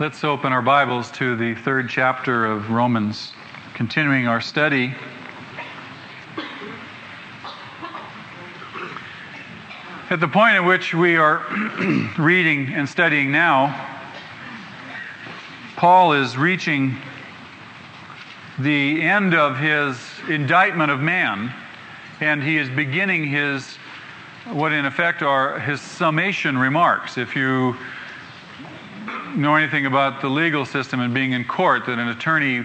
Let's open our Bibles to the third chapter of Romans, continuing our study at the point at which we are reading and studying now. Paul is reaching the end of his indictment of man, and he is beginning his, what in effect are his summation remarks. If you know anything about the legal system and being in court, that an attorney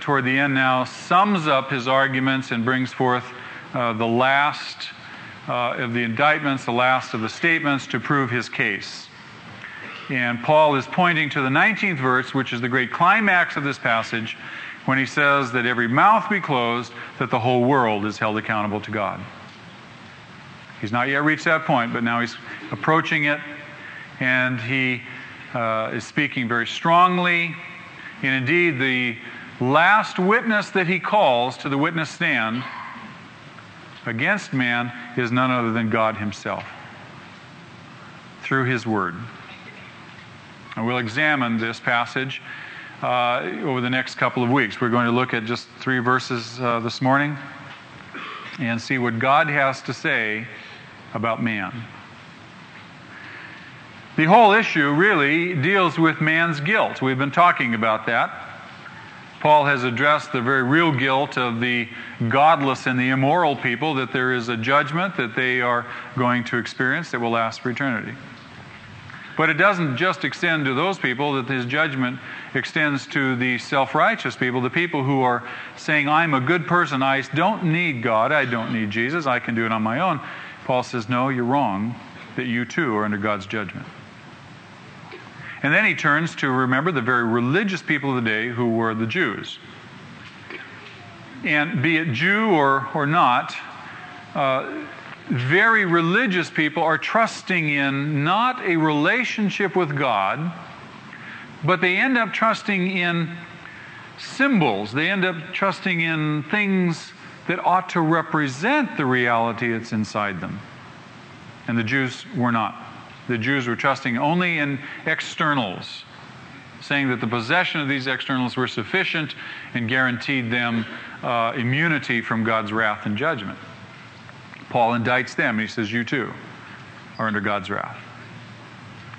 toward the end now sums up his arguments and brings forth the last of the indictments, the last of the statements to prove his case. And Paul is pointing to the 19th verse, which is the great climax of this passage, when he says that every mouth be closed, that the whole world is held accountable to God. He's not yet reached that point, but now he's approaching it, and he is speaking very strongly. And indeed, the last witness that he calls to the witness stand against man is none other than God himself through his word. And we'll examine this passage over the next couple of weeks. We're going to look at just three verses this morning and see what God has to say about man. The whole issue really deals with man's guilt. We've been talking about that. Paul has addressed the very real guilt of the godless and the immoral people, that there is a judgment that they are going to experience that will last for eternity. But it doesn't just extend to those people, that this judgment extends to the self-righteous people, the people who are saying, I'm a good person, I don't need God, I don't need Jesus, I can do it on my own. Paul says, no, you're wrong, that you too are under God's judgment. And then he turns to remember the very religious people of the day, who were the Jews. And be it Jew or not, very religious people are trusting in not a relationship with God, but they end up trusting in symbols. They end up trusting in things that ought to represent the reality that's inside them. And the Jews were not. The Jews were trusting only in externals, saying that the possession of these externals were sufficient and guaranteed them immunity from God's wrath and judgment. Paul indicts them, and he says, you too are under God's wrath.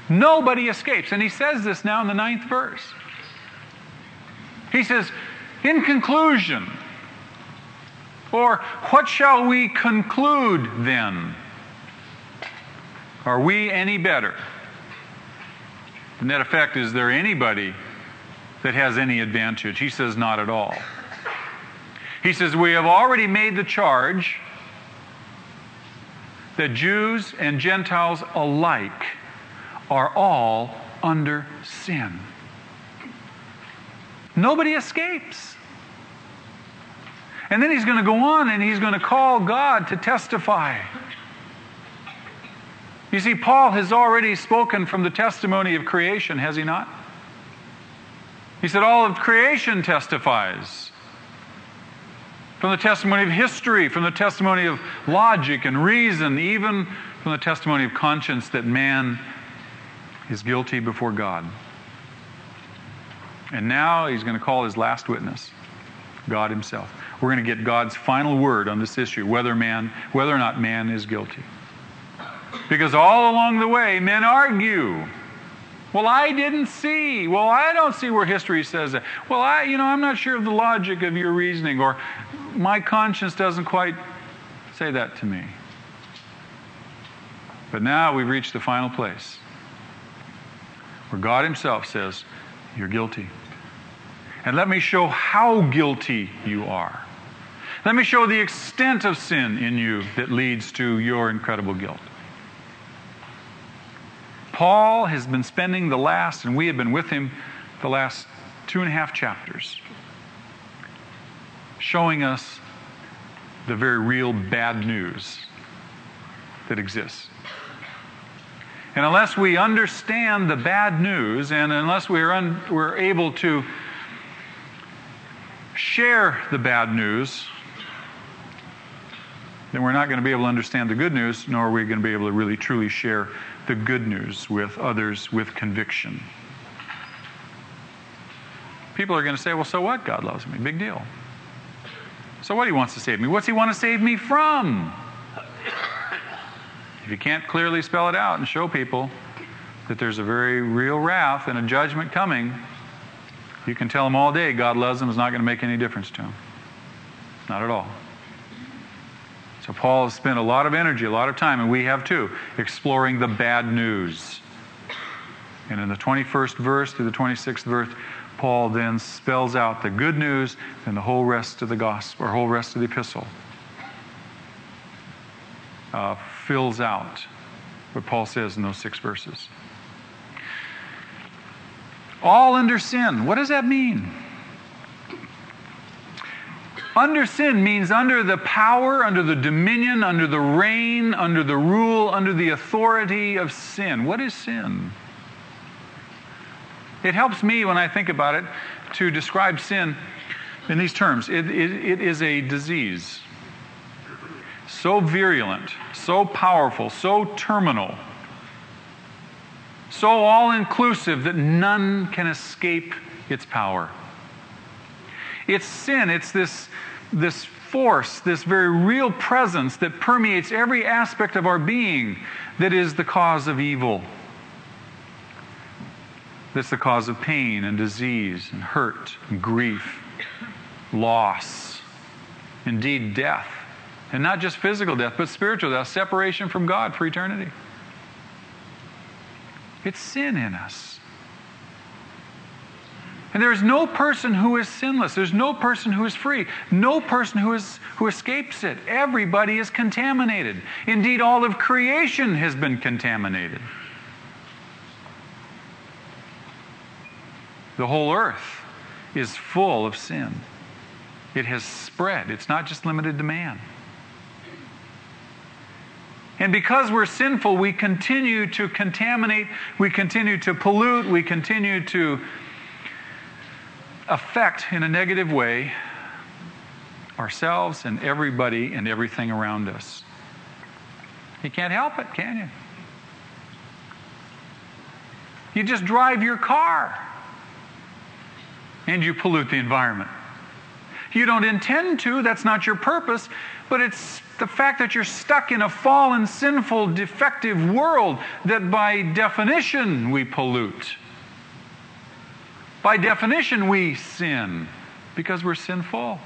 Nobody escapes. And he says this now in the 9th verse. He says, in conclusion, or what shall we conclude then? Are we any better? The net effect is, there anybody that has any advantage? He says, not at all. He says, we have already made the charge that Jews and Gentiles alike are all under sin. Nobody escapes. And then he's going to go on and he's going to call God to testify. You see, Paul has already spoken from the testimony of creation, has he not? He said all of creation testifies. From the testimony of history, from the testimony of logic and reason, even from the testimony of conscience, that man is guilty before God. And now he's going to call his last witness, God himself. We're going to get God's final word on this issue, whether or not man is guilty. Because all along the way, men argue. Well, I didn't see. Well, I don't see where history says that. Well, I'm not sure of the logic of your reasoning, or my conscience doesn't quite say that to me. But now we've reached the final place where God himself says, you're guilty. And let me show how guilty you are. Let me show the extent of sin in you that leads to your incredible guilt. Paul has been spending the last, and we have been with him the last 2.5 chapters, showing us the very real bad news that exists. And unless we understand the bad news, and unless we're able to share the bad news, then we're not going to be able to understand the good news, nor are we going to be able to really truly share the good news with others with conviction. people are going to say, well, so what? God loves me. Big deal. So what? He wants to save me. What's he want to save me from? If you can't clearly spell it out and show people that there's a very real wrath and a judgment coming, you can tell them all day God loves them, is not going to make any difference to them. Not at all. So Paul has spent a lot of energy, a lot of time, and we have too, exploring the bad news. And in the 21st verse through the 26th verse, Paul then spells out the good news and the whole rest of the gospel, or whole rest of the epistle. Fills out what Paul says in those 6 verses. All under sin. What does that mean? Under sin means under the power, under the dominion, under the reign, under the rule, under the authority of sin. What is sin? It helps me, when I think about it, to describe sin in these terms. It is a disease so virulent, so powerful, so terminal, so all-inclusive that none can escape its power. It's sin. It's this force, this very real presence that permeates every aspect of our being that is the cause of evil. That's the cause of pain and disease and hurt and grief, loss, indeed death. And not just physical death, but spiritual death, separation from God for eternity. It's sin in us. And there is no person who is sinless. There's no person who is free. No person who escapes it. Everybody is contaminated. Indeed, all of creation has been contaminated. The whole earth is full of sin. It has spread. It's not just limited to man. And because we're sinful, we continue to contaminate, we continue to pollute, we continue to affect in a negative way ourselves and everybody and everything around us. You can't help it, can you? You just drive your car. And you pollute the environment. You don't intend to, that's not your purpose, but it's the fact that you're stuck in a fallen, sinful, defective world that by definition we pollute. By definition we sin, because we're sinful.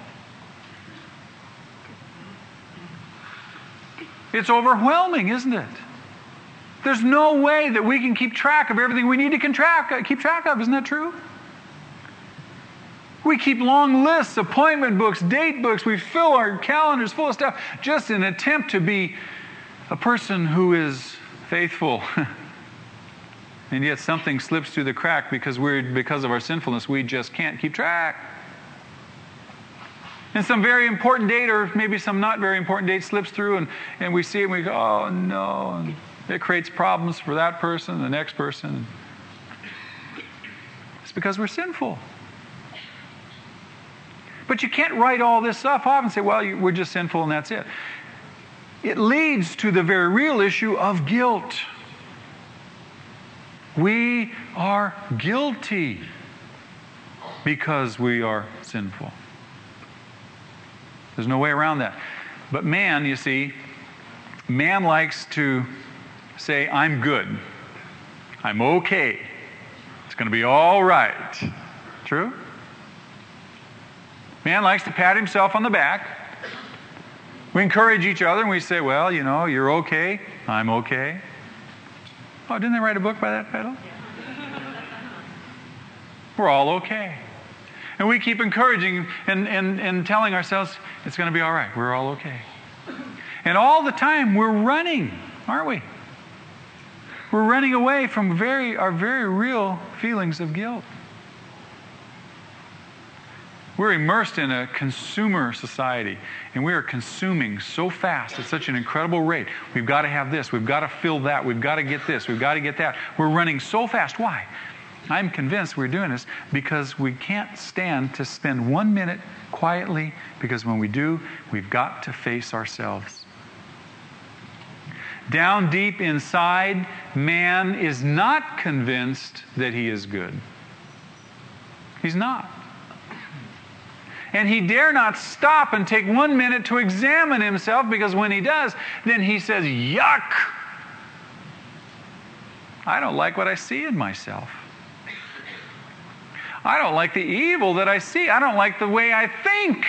It's overwhelming, isn't it? There's no way that we can keep track of everything we need to keep track of, isn't that true? We keep long lists, appointment books, date books. We fill our calendars full of stuff just in an attempt to be a person who is faithful. And yet something slips through the crack because of our sinfulness, we just can't keep track. And some very important date or maybe some not very important date slips through and we see it and we go, oh no. And it creates problems for that person, the next person. It's because we're sinful. But you can't write all this stuff off and say, well, we're just sinful and that's it. It leads to the very real issue of guilt. We are guilty because we are sinful. There's no way around that. But man, you see, man likes to say, I'm good. I'm okay. It's going to be all right. True? Man likes to pat himself on the back. We encourage each other and we say, well, you know, you're okay, I'm okay. Oh, didn't they write a book by that title? We're all okay. And we keep encouraging and telling ourselves, it's going to be all right, we're all okay. And all the time we're running, aren't we? We're running away from our very real feelings of guilt. We're immersed in a consumer society, and we are consuming so fast at such an incredible rate. We've got to have this. We've got to fill that. We've got to get this. We've got to get that. We're running so fast. Why? I'm convinced we're doing this because we can't stand to spend 1 minute quietly, because when we do, we've got to face ourselves. Down deep inside, man is not convinced that he is good. He's not. And he dare not stop and take 1 minute to examine himself, because when he does, then he says, yuck! I don't like what I see in myself. I don't like the evil that I see. I don't like the way I think.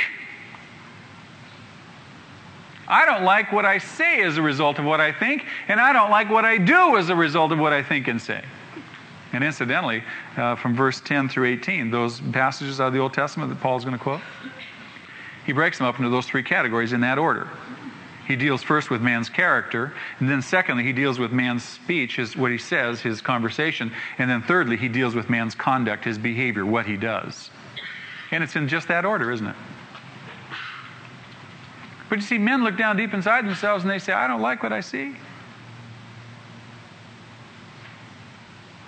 I don't like what I say as a result of what I think, and I don't like what I do as a result of what I think and say. And incidentally, from verse 10 through 18, those passages out of the Old Testament that Paul's going to quote, he breaks them up into those three categories in that order. He deals first with man's character, and then secondly, he deals with man's speech, is what he says, his conversation, and then thirdly, he deals with man's conduct, his behavior, what he does. And it's in just that order, isn't it? But you see, men look down deep inside themselves and they say, I don't like what I see.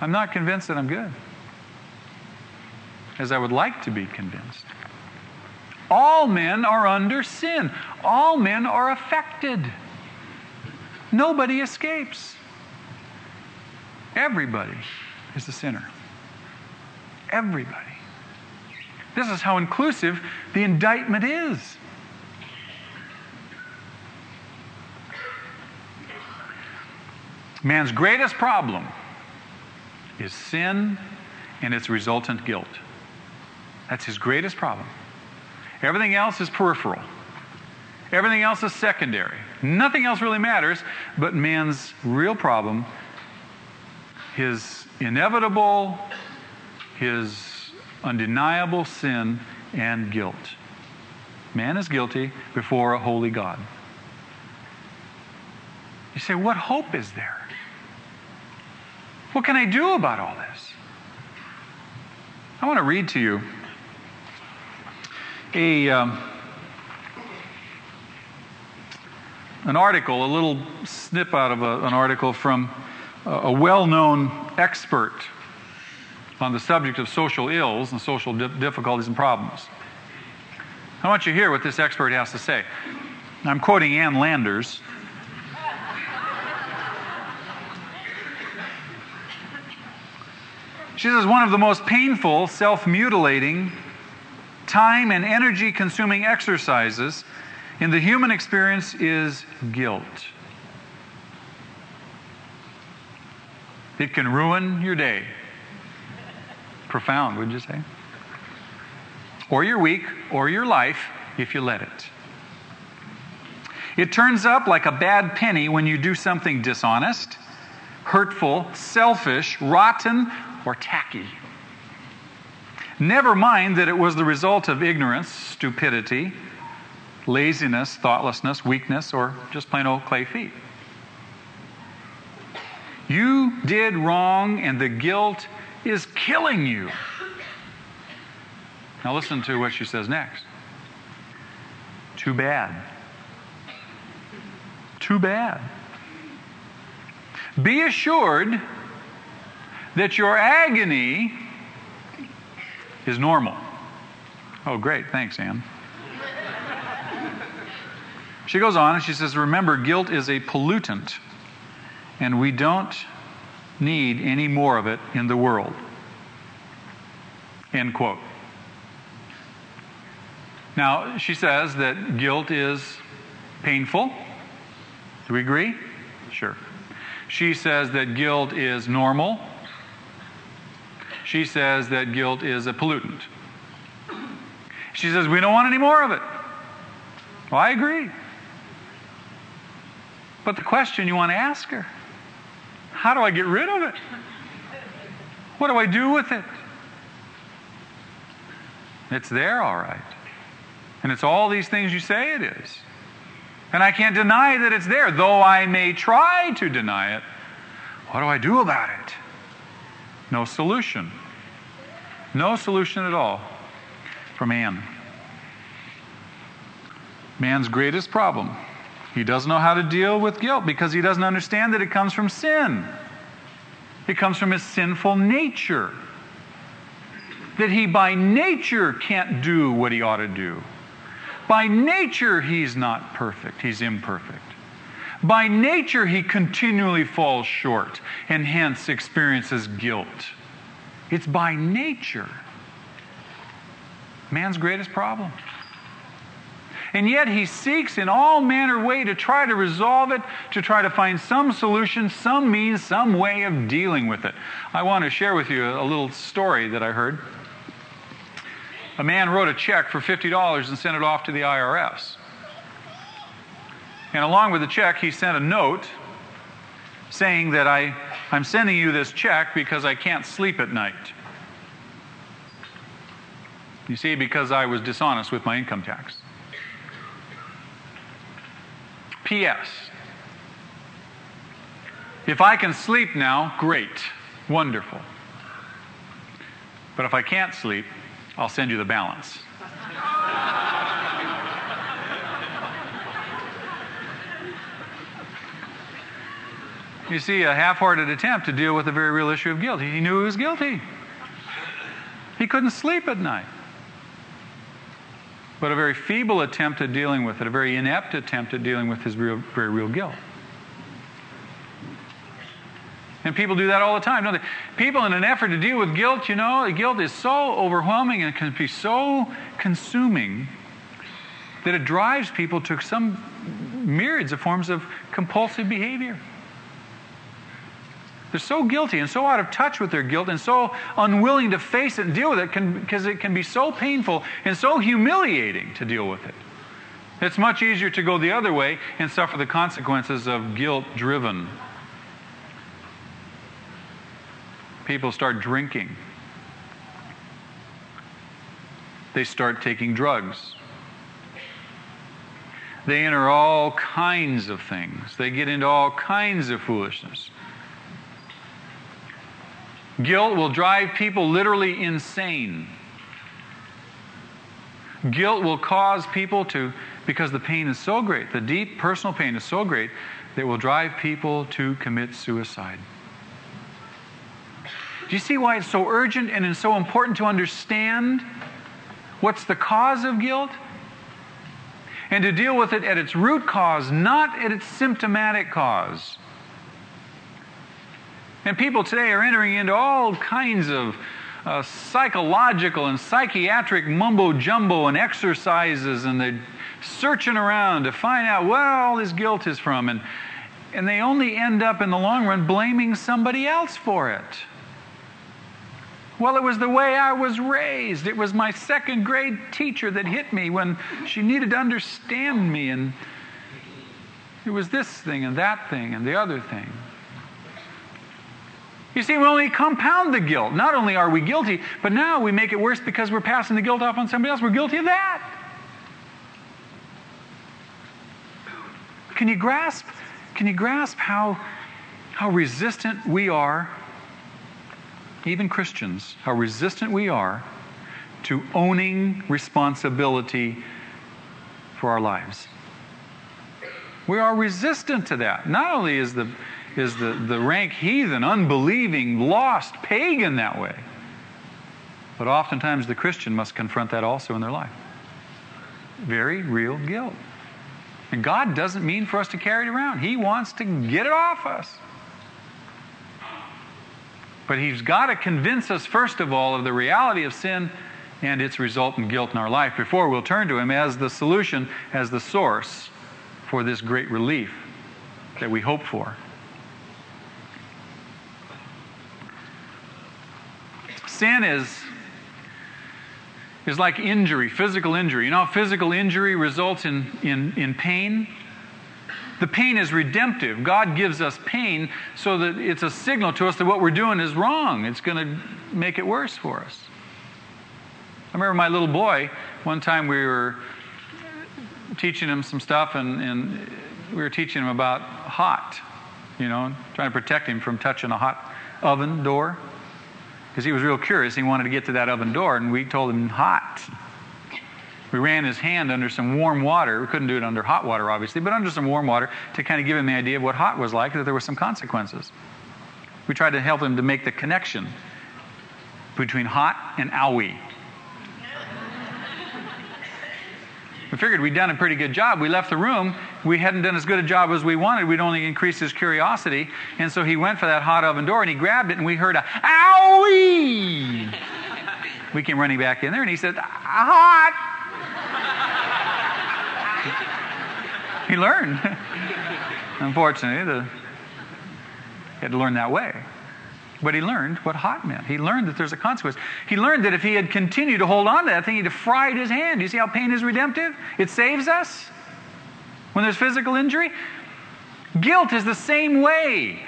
I'm not convinced that I'm good as I would like to be convinced. All men are under sin. All men are affected. Nobody escapes. Everybody is a sinner. Everybody. This is how inclusive the indictment is. Man's greatest problem is sin and its resultant guilt. That's his greatest problem. Everything else is peripheral. Everything else is secondary. Nothing else really matters, but man's real problem, his inevitable, his undeniable sin and guilt. Man is guilty before a holy God. You say, what hope is there? What can I do about all this? I want to read to you an article, a little snip out of an article from a well-known expert on the subject of social ills and social difficulties and problems. I want you to hear what this expert has to say. I'm quoting Ann Landers. She says, one of the most painful, self-mutilating, time and energy-consuming exercises in the human experience is guilt. It can ruin your day. Profound, would you say? Or your week, or your life, if you let it. It turns up like a bad penny when you do something dishonest, hurtful, selfish, rotten, or tacky. Never mind that it was the result of ignorance, stupidity, laziness, thoughtlessness, weakness, or just plain old clay feet. You did wrong, and the guilt is killing you. Now listen to what she says next. Too bad. Too bad. Be assured that your agony is normal. Oh, great. Thanks, Anne. She goes on and she says, remember, guilt is a pollutant, and we don't need any more of it in the world. End quote. Now, she says that guilt is painful. Do we agree? Sure. She says that guilt is normal. She says that guilt is a pollutant. She says, we don't want any more of it. Well, I agree. But the question you want to ask her, how do I get rid of it? What do I do with it? It's there, all right. And it's all these things you say it is. And I can't deny that it's there, though I may try to deny it. What do I do about it? No solution. No solution at all for man. Man's greatest problem. He doesn't know how to deal with guilt because he doesn't understand that it comes from sin. It comes from his sinful nature. That he by nature can't do what he ought to do. By nature he's not perfect. He's imperfect. By nature, he continually falls short and hence experiences guilt. It's by nature. man's greatest problem. And yet he seeks in all manner way to try to resolve it, to try to find some solution, some means, some way of dealing with it. I want to share with you a little story that I heard. A man wrote a check for $50 and sent it off to the IRS. And along with the check, he sent a note saying that I'm sending you this check because I can't sleep at night. You see, because I was dishonest with my income tax. P.S. If I can sleep now, great, wonderful. But if I can't sleep, I'll send you the balance. You see, a half-hearted attempt to deal with the very real issue of guilt. He knew he was guilty. He couldn't sleep at night. But a very feeble attempt at dealing with it, a very inept attempt at dealing with his very real guilt. And people do that all the time, don't they? People, in an effort to deal with guilt, guilt is so overwhelming and can be so consuming that it drives people to some myriads of forms of compulsive behavior. They're so guilty and so out of touch with their guilt and so unwilling to face it and deal with it because it can be so painful and so humiliating to deal with it. It's much easier to go the other way and suffer the consequences of guilt-driven. People start drinking. They start taking drugs. They enter all kinds of things. They get into all kinds of foolishness. Guilt will drive people literally insane. Guilt will cause people to, because the pain is so great, the deep personal pain is so great, that it will drive people to commit suicide. Do you see why it's so urgent and it's so important to understand what's the cause of guilt? And to deal with it at its root cause, not at its symptomatic cause. And people today are entering into all kinds of psychological and psychiatric mumbo-jumbo and exercises, and they're searching around to find out where all this guilt is from. And they only end up, in the long run, blaming somebody else for it. Well, it was the way I was raised. It was my second grade teacher that hit me when she needed to understand me. And it was this thing and that thing and the other thing. You see, we only compound the guilt. Not only are we guilty, but now we make it worse because we're passing the guilt off on somebody else. We're guilty of that. Can you grasp how resistant we are, even Christians, how resistant we are to owning responsibility for our lives? We are resistant to that. Not only is the rank heathen, unbelieving, lost, pagan that way. But oftentimes the Christian must confront that also in their life. Very real guilt. And God doesn't mean for us to carry it around. He wants to get it off us. But He's got to convince us, first of all, of the reality of sin and its resultant guilt in our life before we'll turn to Him as the solution, as the source for this great relief that we hope for. Sin is like injury, physical injury. You know how physical injury results in pain? The pain is redemptive. God gives us pain so that it's a signal to us that what we're doing is wrong. It's going to make it worse for us. I remember my little boy, one time we were teaching him some stuff, and we were teaching him about hot, trying to protect him from touching a hot oven door. Because he was real curious. He wanted to get to that oven door, and we told him hot. We ran his hand under some warm water. We couldn't do it under hot water, obviously, but under some warm water to kind of give him the idea of what hot was like, that there were some consequences. We tried to help him to make the connection between hot and owie. We figured we'd done a pretty good job. We left the room. We hadn't done as good a job as we wanted. We'd only increased his curiosity. And so he went for that hot oven door, and he grabbed it, and we heard a, owie! We came running back in there, and he said, hot. He learned. Unfortunately, he had to learn that way. But he learned what hot meant. He learned that there's a consequence. He learned that if he had continued to hold on to that thing, he'd have fried his hand. You see how pain is redemptive? It saves us when there's physical injury. Guilt is the same way.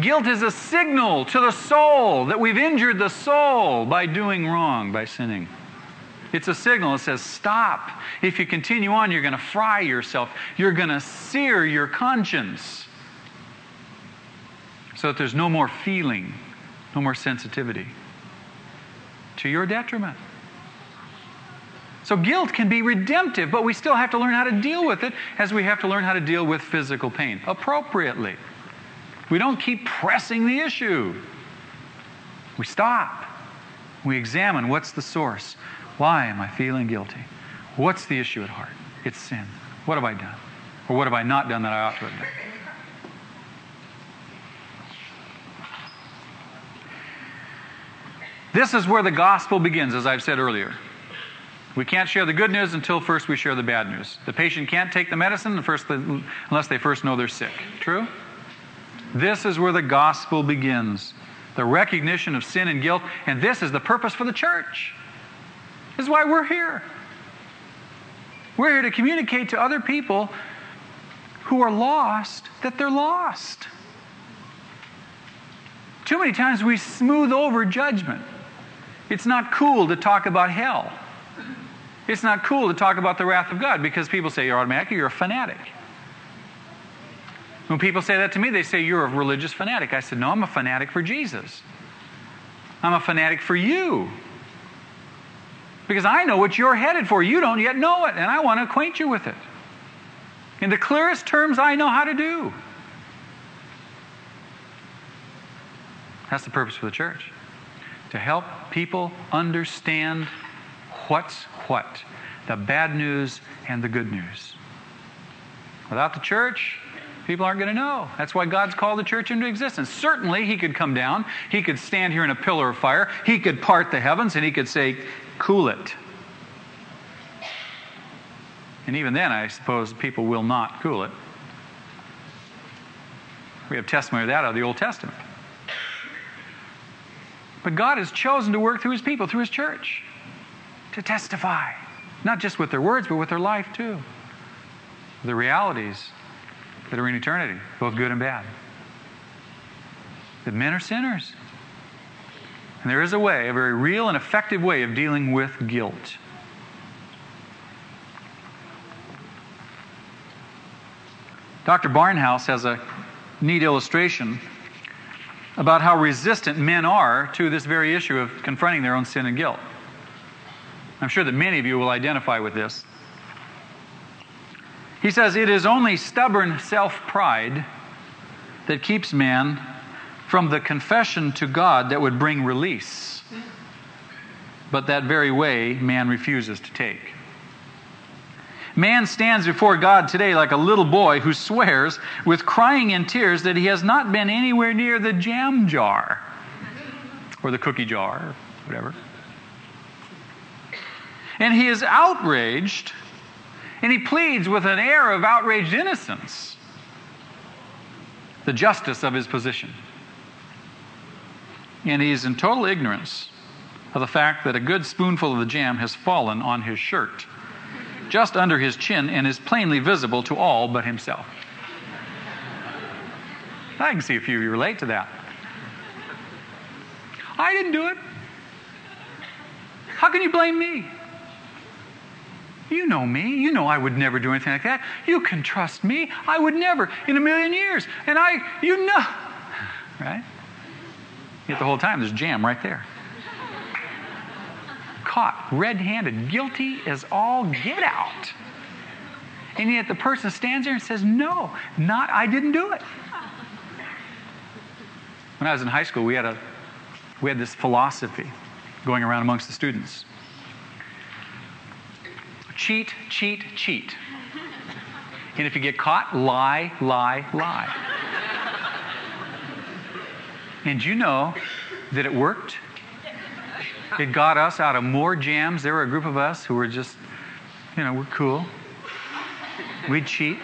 Guilt is a signal to the soul that we've injured the soul by doing wrong, by sinning. It's a signal that says, stop. If you continue on, you're going to fry yourself. You're going to sear your conscience so that there's no more feeling, no more sensitivity to your detriment. So guilt can be redemptive, but we still have to learn how to deal with it as we have to learn how to deal with physical pain appropriately. We don't keep pressing the issue. We stop. We examine, what's the source? Why am I feeling guilty? What's the issue at heart? It's sin. What have I done? Or what have I not done that I ought to have done? This is where the gospel begins, as I've said earlier. We can't share the good news until first we share the bad news. The patient can't take the medicine unless they first know they're sick. True? This is where the gospel begins, the recognition of sin and guilt, and this is the purpose for the church. This is why we're here. We're here to communicate to other people who are lost that they're lost. Too many times we smooth over judgment. It's not cool to talk about hell. It's not cool to talk about the wrath of God because people say you're automatic, you're a fanatic. When people say that to me, they say, you're a religious fanatic. I said, no, I'm a fanatic for Jesus. I'm a fanatic for you. Because I know what you're headed for. You don't yet know it, and I want to acquaint you with it. In the clearest terms I know how to do. That's the purpose for the church. To help people understand what's what. The bad news and the good news. Without the church, people aren't going to know. That's why God's called the church into existence. Certainly, He could come down. He could stand here in a pillar of fire. He could part the heavens, and He could say, cool it. And even then, I suppose people will not cool it. We have testimony of that out of the Old Testament. But God has chosen to work through His people, through His church, to testify, not just with their words, but with their life, too. The realities that are in eternity, both good and bad. That men are sinners. And there is a way, a very real and effective way of dealing with guilt. Dr. Barnhouse has a neat illustration about how resistant men are to this very issue of confronting their own sin and guilt. I'm sure that many of you will identify with this. He says, it is only stubborn self-pride that keeps man from the confession to God that would bring release. But that very way man refuses to take. Man stands before God today like a little boy who swears with crying and tears that he has not been anywhere near the jam jar or the cookie jar, whatever. And he is outraged. And he pleads with an air of outraged innocence the justice of his position. And he is in total ignorance of the fact that a good spoonful of the jam has fallen on his shirt, just under his chin, and is plainly visible to all but himself. I can see a few of you relate to that. I didn't do it. How can you blame me? You know me. You know I would never do anything like that. You can trust me. I would never in a million years. And you know. Right? Yet the whole time there's jam right there. Caught, red-handed, guilty as all get out. And yet the person stands there and says, no, not I didn't do it. When I was in high school, we had this philosophy going around amongst the students. Cheat, cheat, cheat. And if you get caught, lie, lie, lie. And you know that it worked? It got us out of more jams. There were a group of us who were just, you know, we're cool. We'd cheat.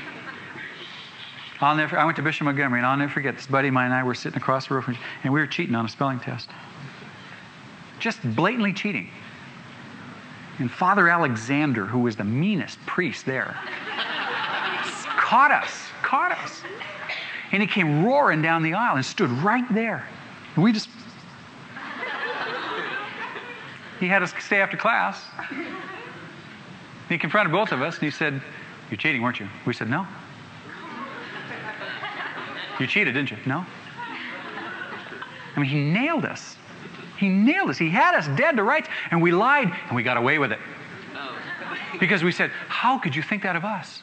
I went to Bishop Montgomery, and I'll never forget, this buddy of mine and I were sitting across the room, and we were cheating on a spelling test. Just blatantly cheating. And Father Alexander, who was the meanest priest there, caught us. And he came roaring down the aisle and stood right there. And we just... He had us stay after class. He confronted both of us, and he said, "You're cheating, weren't you?" We said, "No." "You cheated, didn't you?" "No." I mean, he nailed us. He nailed us. He had us dead to rights, and we lied, and we got away with it. Because we said, "How could you think that of us?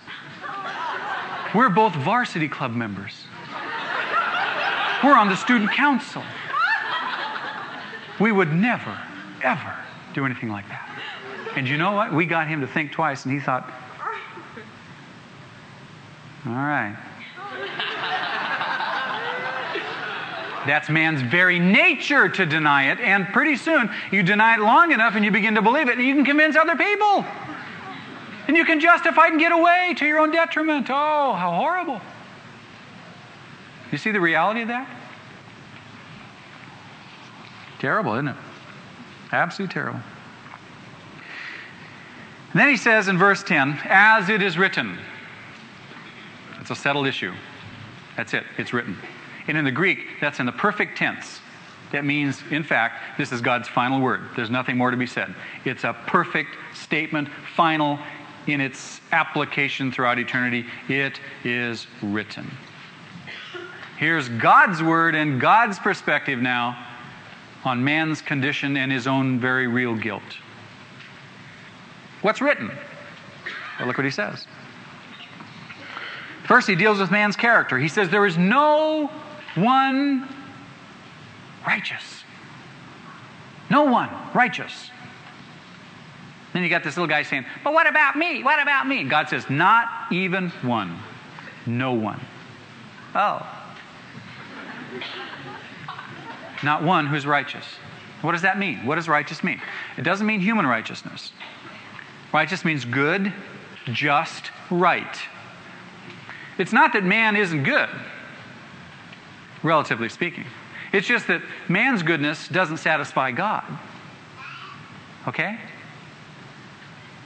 We're both varsity club members. We're on the student council. We would never, ever do anything like that." And you know what? We got him to think twice, and he thought, all right. That's man's very nature to deny it, and pretty soon you deny it long enough and you begin to believe it, and you can convince other people. And you can justify it and get away to your own detriment. Oh, how horrible. You see the reality of that? Terrible, isn't it? Absolutely terrible. And then he says in verse 10, "As it is written." It's a settled issue. That's it. It's written. And in the Greek, that's in the perfect tense. That means, in fact, this is God's final word. There's nothing more to be said. It's a perfect statement, final in its application throughout eternity. It is written. Here's God's word and God's perspective now on man's condition and his own very real guilt. What's written? Well, look what he says. First, he deals with man's character. He says, "There is no one righteous." No one righteous. Then you got this little guy saying, "But what about me? What about me?" God says, "Not even one. No one." Oh. Not one who's righteous. What does that mean? What does righteous mean? It doesn't mean human righteousness. Righteous means good, just, right. It's not that man isn't good, relatively speaking. It's just that man's goodness doesn't satisfy God. Okay?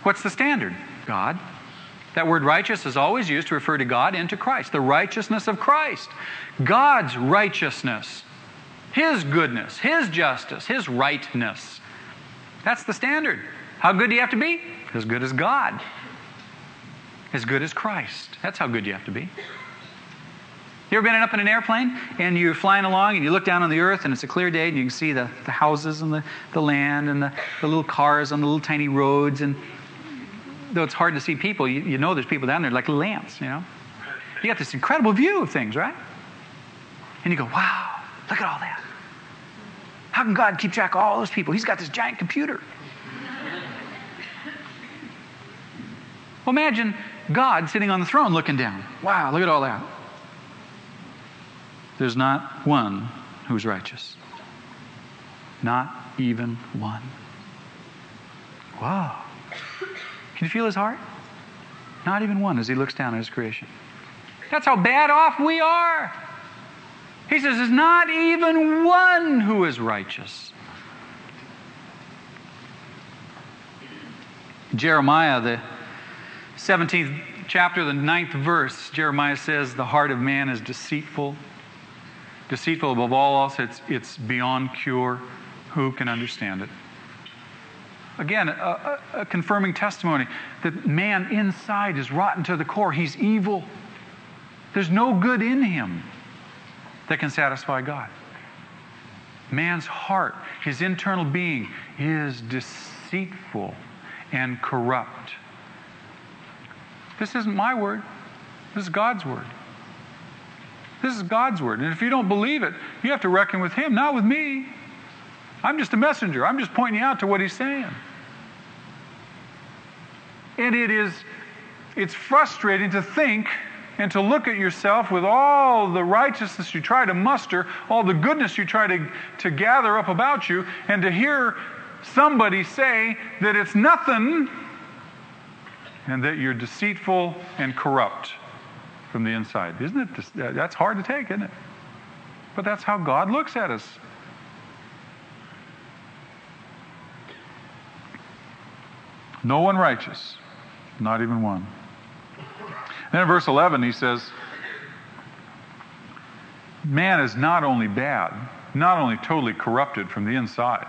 What's the standard? God. That word righteous is always used to refer to God and to Christ. The righteousness of Christ. God's righteousness. His goodness. His justice. His rightness. That's the standard. How good do you have to be? As good as God. As good as Christ. That's how good you have to be. You ever been up in an airplane and you're flying along and you look down on the earth and it's a clear day and you can see the houses and the land and the little cars on the little tiny roads, and though it's hard to see people, you know there's people down there like lamps, you know. You got this incredible view of things, right? And you go, wow, look at all that. How can God keep track of all those people? He's got this giant computer. Well, imagine God sitting on the throne looking down. Wow, look at all that. There's not one who's righteous. Not even one. Wow. Can you feel his heart? Not even one as he looks down at his creation. That's how bad off we are. He says, there's not even one who is righteous. Jeremiah, the 17th chapter, the 9th verse, Jeremiah says, the heart of man is deceitful. Deceitful above all else, it's beyond cure. Who can understand it? Again, a confirming testimony that man inside is rotten to the core. He's evil. There's no good in him that can satisfy God. Man's heart, his internal being, is deceitful and corrupt. This isn't my word. This is God's word. This is God's word. And if you don't believe it, you have to reckon with him, not with me. I'm just a messenger. I'm just pointing you out to what he's saying. And it's frustrating to think and to look at yourself with all the righteousness you try to muster, all the goodness you try to gather up about you, and to hear somebody say that it's nothing and that you're deceitful and corrupt from the inside. Isn't it? That's hard to take, isn't it? But that's how God looks at us. No one righteous, not even one. Then in verse 11 he says, man is not only bad, not only totally corrupted from the inside,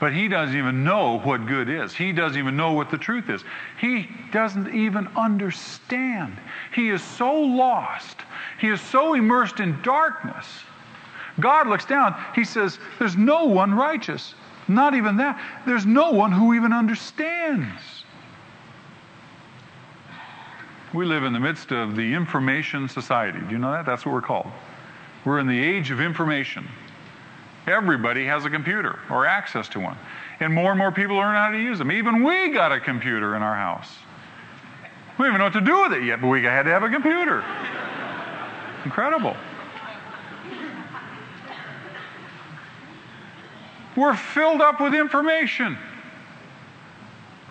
but he doesn't even know what good is. He doesn't even know what the truth is. He doesn't even understand. He is so lost. He is so immersed in darkness. God looks down. He says, there's no one righteous. Not even that. There's no one who even understands. We live in the midst of the information society. Do you know that? That's what we're called. We're in the age of information. Everybody has a computer or access to one. And more people learn how to use them. Even we got a computer in our house. We don't even know what to do with it yet, but we had to have a computer. Incredible. We're filled up with information.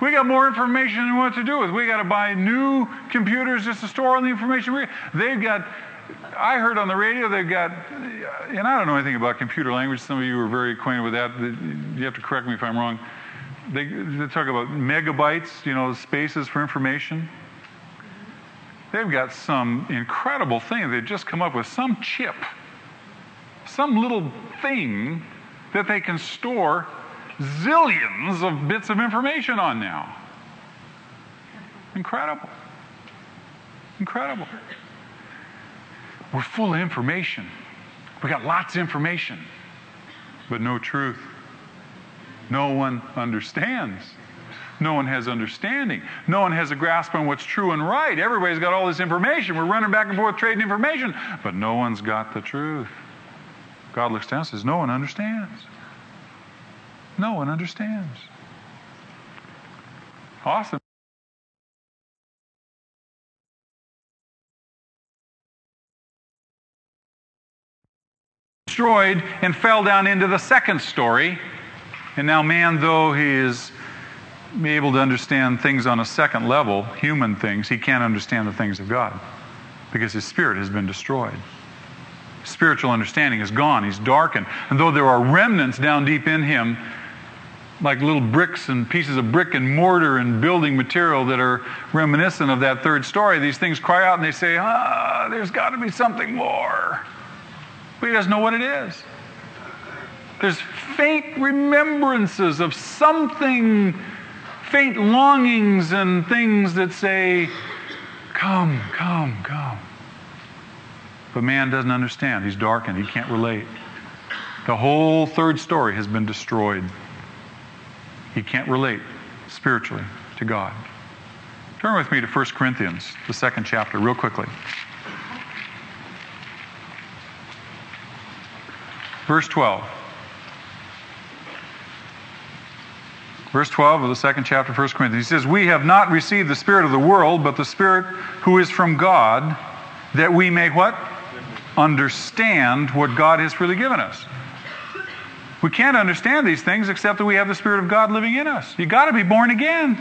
We got more information than what to do with. We got to buy new computers just to store all the information. I heard on the radio they've got, and I don't know anything about computer language. Some of you are very acquainted with that. You have to correct me if I'm wrong. They talk about megabytes, spaces for information. They've got some incredible thing. They've just come up with some chip, some little thing that they can store zillions of bits of information on now. Incredible. Incredible. We're full of information. We got lots of information, but no truth. No one understands. No one has understanding. No one has a grasp on what's true and right. Everybody's got all this information. We're running back and forth trading information, but no one's got the truth. God looks down and says, no one understands. No one understands. Awesome. Destroyed and fell down into the second story. And now man, though he is able to understand things on a second level, human things, he can't understand the things of God because his spirit has been destroyed. Spiritual understanding is gone. He's darkened. And though there are remnants down deep in him, like little bricks and pieces of brick and mortar and building material that are reminiscent of that third story, these things cry out and they say, there's got to be something more. But he doesn't know what it is. There's faint remembrances of something, faint longings and things that say, come, come, come. But man doesn't understand. He's darkened. He can't relate. The whole third story has been destroyed. He can't relate spiritually to God. Turn with me to 1 Corinthians, the second chapter, real quickly. Verse 12. Verse 12 of the second chapter of 1 Corinthians. He says, we have not received the spirit of the world, but the spirit who is from God, that we may what? Understand what God has freely given us. We can't understand these things except that we have the Spirit of God living in us. You've got to be born again.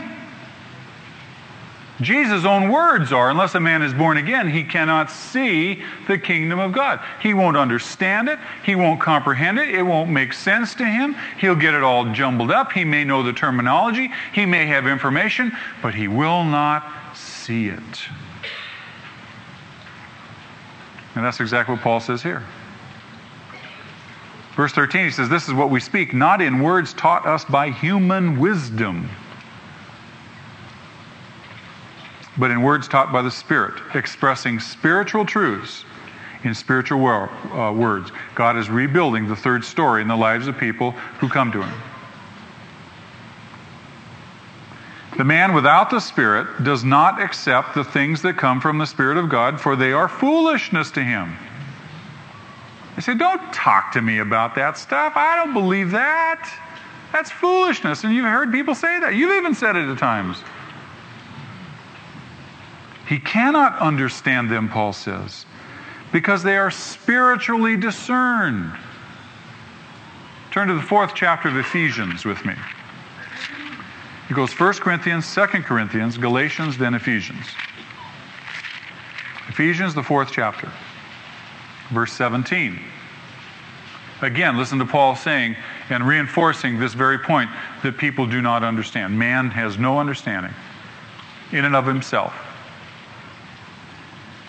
Jesus' own words are, unless a man is born again, he cannot see the kingdom of God. He won't understand it. He won't comprehend it. It won't make sense to him. He'll get it all jumbled up. He may know the terminology. He may have information, but he will not see it. And that's exactly what Paul says here. Verse 13, he says, this is what we speak, not in words taught us by human wisdom, but in words taught by the Spirit, expressing spiritual truths in spiritual words. God is rebuilding the third story in the lives of people who come to him. The man without the Spirit does not accept the things that come from the Spirit of God, for they are foolishness to him. They say, don't talk to me about that stuff. I don't believe that. That's foolishness. And you've heard people say that. You've even said it at times. He cannot understand them, Paul says, because they are spiritually discerned. Turn to the 4th chapter of Ephesians with me. It goes 1 Corinthians, 2 Corinthians, Galatians, then Ephesians. Ephesians, the 4th chapter, verse 17. Again, listen to Paul saying and reinforcing this very point that people do not understand. Man has no understanding in and of himself.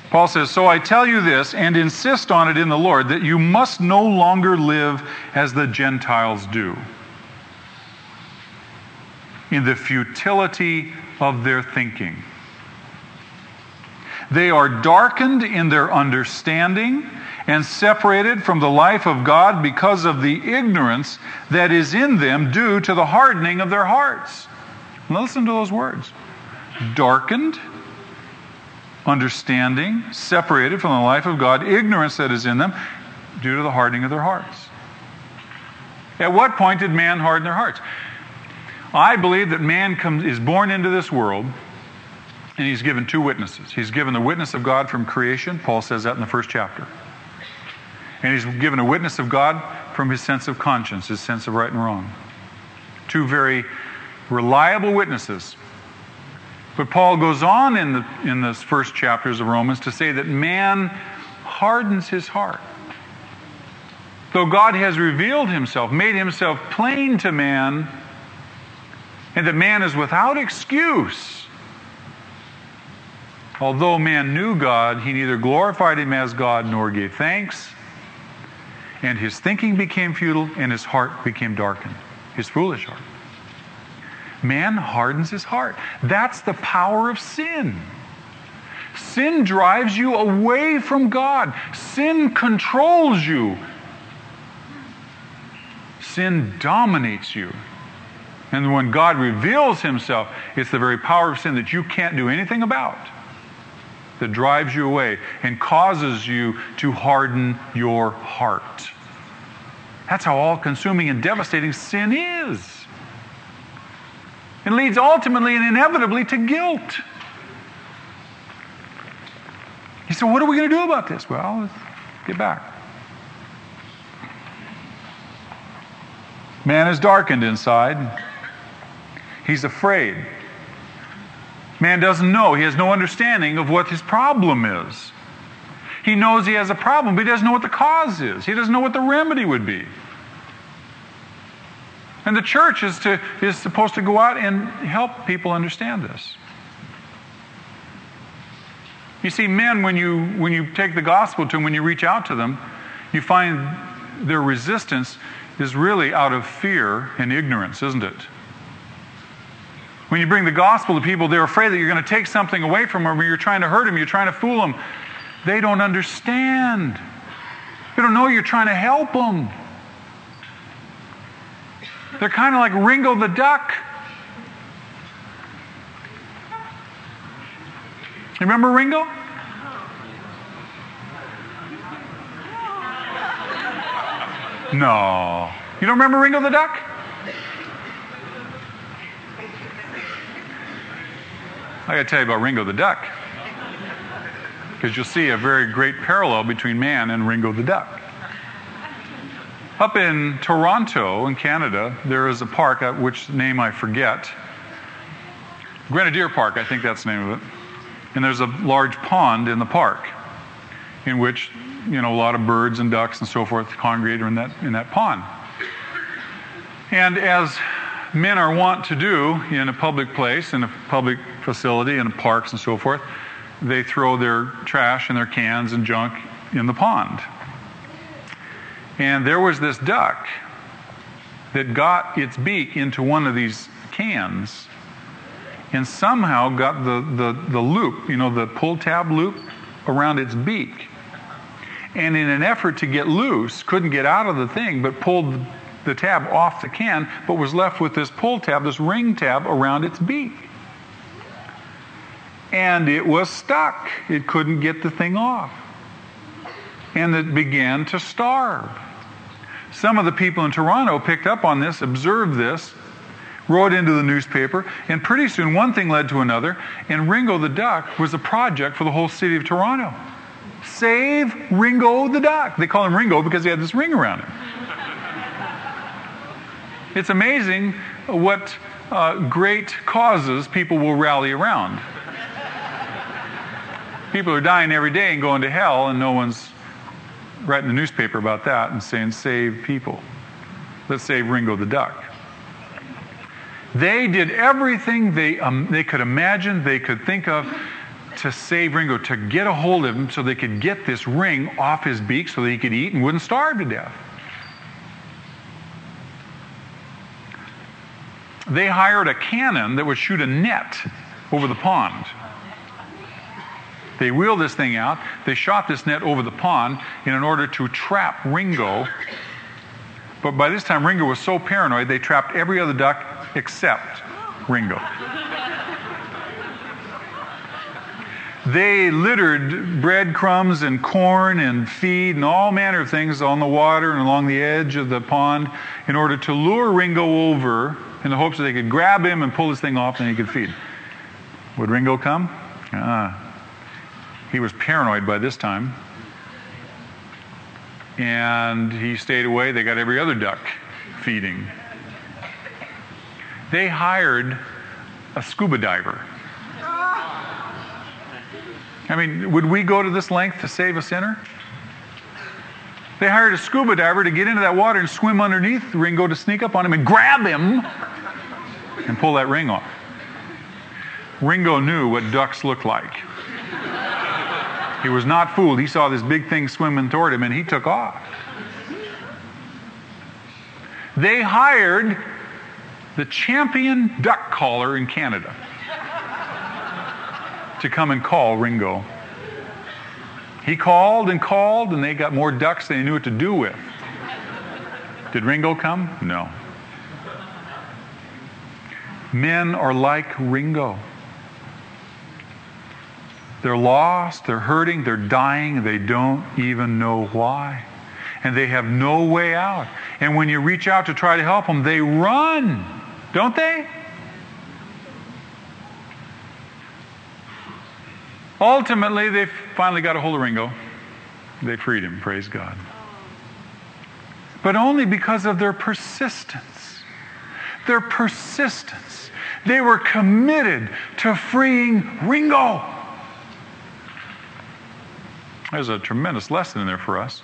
Paul says, "So I tell you this and insist on it in the Lord that you must no longer live as the Gentiles do, in the futility of their thinking. They are darkened in their understanding and separated from the life of God because of the ignorance that is in them due to the hardening of their hearts." Now listen to those words. Darkened, understanding, separated from the life of God, ignorance that is in them due to the hardening of their hearts. At what point did man harden their hearts? I believe that man is born into this world and he's given two witnesses. He's given the witness of God from creation. Paul says that in the 1st chapter. And he's given a witness of God from his sense of conscience, his sense of right and wrong. Two very reliable witnesses. But Paul goes on in the 1st chapters of Romans to say that man hardens his heart. Though God has revealed himself, made himself plain to man, and that man is without excuse. Although man knew God, he neither glorified him as God nor gave thanks. And his thinking became futile, and his heart became darkened. His foolish heart. Man hardens his heart. That's the power of sin. Sin drives you away from God. Sin controls you. Sin dominates you. And when God reveals himself, it's the very power of sin that you can't do anything about that drives you away and causes you to harden your heart. That's how all-consuming and devastating sin is. It leads ultimately and inevitably to guilt. You say, what are we going to do about this? Well, let's get back. Man is darkened inside. He's afraid. Man doesn't know. He has no understanding of what his problem is. He knows he has a problem, but he doesn't know what the cause is. He doesn't know what the remedy would be. And the church is supposed to go out and help people understand this. You see, men, when you take the gospel to them, when you reach out to them, you find their resistance is really out of fear and ignorance, isn't it? When you bring the gospel to people, they're afraid that you're going to take something away from them, or you're trying to hurt them, you're trying to fool them. They don't understand. They don't know you're trying to help them. They're kind of like Ringo the Duck. You remember Ringo? No. You don't remember Ringo the Duck? I got to tell you about Ringo the Duck, because you'll see a very great parallel between man and Ringo the Duck. Up in Toronto, in Canada, there is a park, which name I forget. Grenadier Park, I think that's the name of it. And there's a large pond in the park in which, you know, a lot of birds and ducks and so forth congregate in that pond. And as men are wont to do in a public place, in a public facility, in parks and so forth, they throw their trash and their cans and junk in the pond. And there was this duck that got its beak into one of these cans and somehow got the loop, you know, the pull tab loop around its beak. And in an effort to get loose, couldn't get out of the thing, but pulled the tab off the can, but was left with this pull tab, this ring tab around its beak. And it was stuck. It couldn't get the thing off. And it began to starve. Some of the people in Toronto picked up on this, observed this, wrote into the newspaper, and pretty soon one thing led to another, and Ringo the Duck was a project for the whole city of Toronto. Save Ringo the Duck. They call him Ringo because he had this ring around him. It's amazing what great causes people will rally around. People are dying every day and going to hell, and no one's writing the newspaper about that and saying, save people. Let's save Ringo the Duck. They did everything they could imagine, they could think of to save Ringo, to get a hold of him so they could get this ring off his beak so that he could eat and wouldn't starve to death. They hired a cannon that would shoot a net over the pond. They wheeled this thing out. They shot this net over the pond in order to trap Ringo. But by this time, Ringo was so paranoid, they trapped every other duck except Ringo. They littered breadcrumbs and corn and feed and all manner of things on the water and along the edge of the pond in order to lure Ringo over in the hopes that they could grab him and pull this thing off and he could feed. Would Ringo come? He was paranoid by this time. And he stayed away. They got every other duck feeding. They hired a scuba diver. I mean, would we go to this length to save a sinner? They hired a scuba diver to get into that water and swim underneath Ringo to sneak up on him and grab him and pull that ring off. Ringo knew what ducks looked like. He was not fooled. He saw this big thing swimming toward him, and he took off. They hired the champion duck caller in Canada to come and call Ringo. He called and called, and they got more ducks than they knew what to do with. Did Ringo come? No. Men are like Ringo. They're lost, they're hurting, they're dying, they don't even know why. And they have no way out. And when you reach out to try to help them, they run, don't they? Ultimately, they finally got a hold of Ringo. They freed him, praise God. But only because of their persistence. Their persistence. They were committed to freeing Ringo. There's a tremendous lesson in there for us.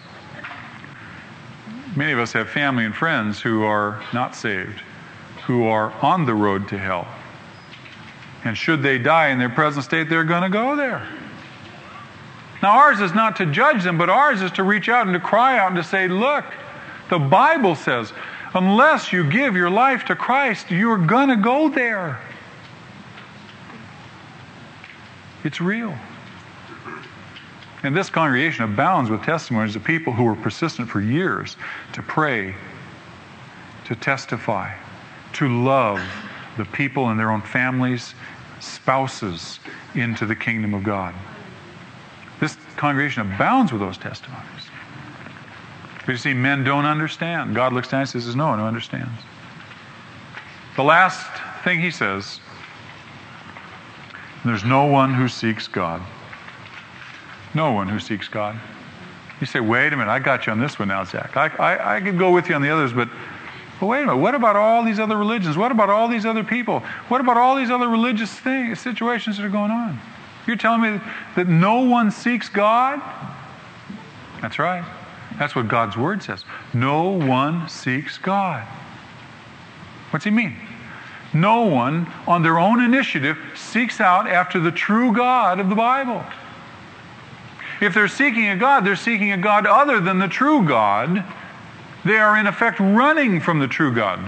Many of us have family and friends who are not saved, who are on the road to hell. And should they die in their present state, they're going to go there. Now, ours is not to judge them, but ours is to reach out and to cry out and to say, look, the Bible says, unless you give your life to Christ, you're going to go there. It's real. And this congregation abounds with testimonies of people who were persistent for years to pray, to testify, to love the people and their own families, spouses, into the kingdom of God. This congregation abounds with those testimonies. But you see, men don't understand. God looks down and says, no one understands. The last thing he says, there's no one who seeks God. No one who seeks God. You say, wait a minute, I got you on this one now, Zach. I could go with you on the others, but wait a minute, what about all these other religions? What about all these other people? What about all these other religious things, situations that are going on? You're telling me that no one seeks God? That's right. That's what God's Word says. No one seeks God. What's he mean? No one, on their own initiative, seeks out after the true God of the Bible. If they're seeking a God, they're seeking a God other than the true God. They are, in effect, running from the true God.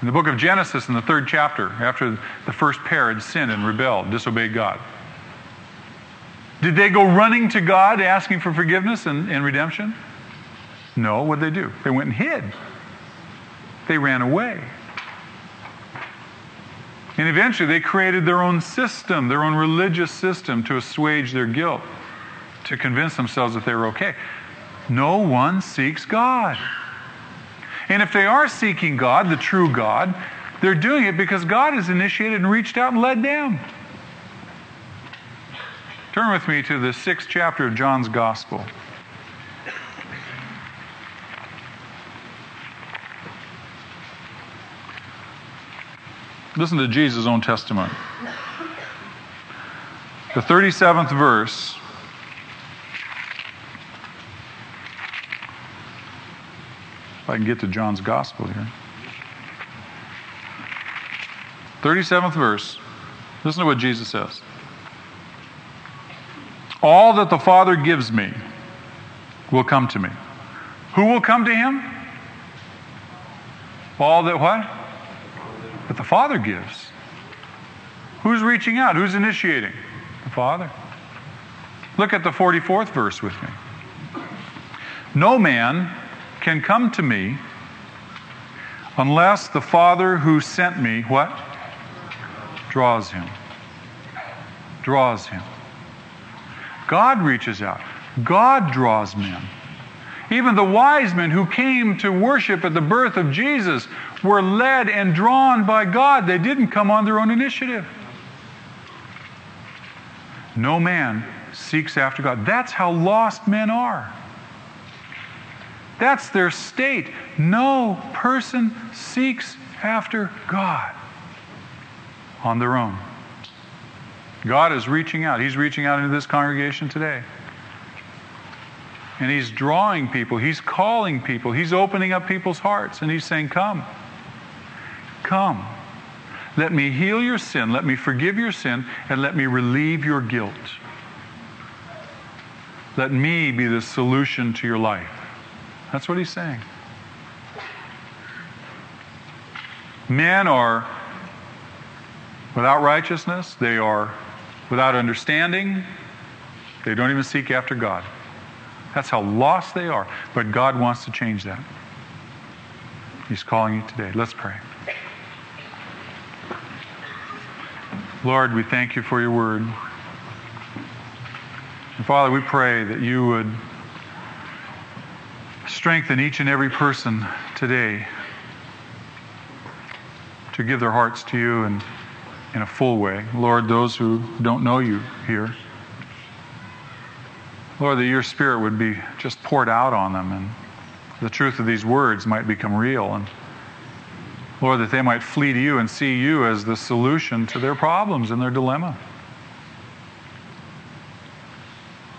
In the book of Genesis, in the 3rd chapter, after the first pair had sinned and rebelled, disobeyed God, did they go running to God asking for forgiveness and redemption? No. What did they do? They went and hid. They ran away. And eventually they created their own system, their own religious system to assuage their guilt, to convince themselves that they were okay. No one seeks God. And if they are seeking God, the true God, they're doing it because God has initiated and reached out and led them. Turn with me to the 6th chapter of John's Gospel. Listen to Jesus' own testimony. The 37th verse. If I can get to John's Gospel here. 37th verse. Listen to what Jesus says. All that the Father gives me will come to me. Who will come to him? All that what? That the Father gives. Who's reaching out? Who's initiating? The Father. Look at the 44th verse with me. No man can come to me unless the Father who sent me, what? Draws him. Draws him. God reaches out. God draws men. Even the wise men who came to worship at the birth of Jesus were led and drawn by God. They didn't come on their own initiative. No man seeks after God. That's how lost men are. That's their state. No person seeks after God on their own. God is reaching out. He's reaching out into this congregation today. And he's drawing people. He's calling people. He's opening up people's hearts. And he's saying, come. Come. Let me heal your sin. Let me forgive your sin. And let me relieve your guilt. Let me be the solution to your life. That's what he's saying. Men are without righteousness. They are without understanding. They don't even seek after God. That's how lost they are. But God wants to change that. He's calling you today. Let's pray. Lord, we thank you for your word. And Father, we pray that you would strengthen each and every person today to give their hearts to you and in a full way. Lord, those who don't know you here, Lord, that your Spirit would be just poured out on them and the truth of these words might become real. And Lord, that they might flee to you and see you as the solution to their problems and their dilemma.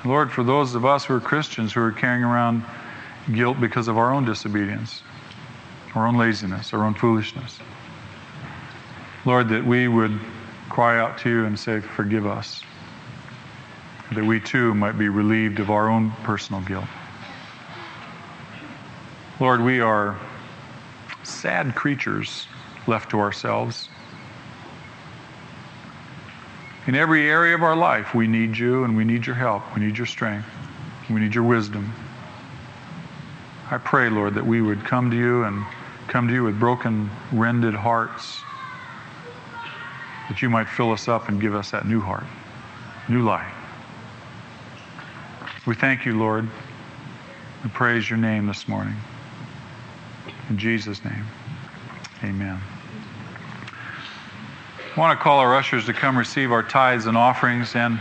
And Lord, for those of us who are Christians who are carrying around guilt because of our own disobedience, our own laziness, our own foolishness, Lord, that we would cry out to you and say, forgive us, that we too might be relieved of our own personal guilt. Lord, we are sad creatures left to ourselves. In every area of our life, we need you and we need your help. We need your strength. We need your wisdom. I pray, Lord, that we would come to you and come to you with broken, rended hearts, that you might fill us up and give us that new heart, new life. We thank you, Lord, and praise your name this morning. In Jesus' name, amen. I want to call our ushers to come receive our tithes and offerings. And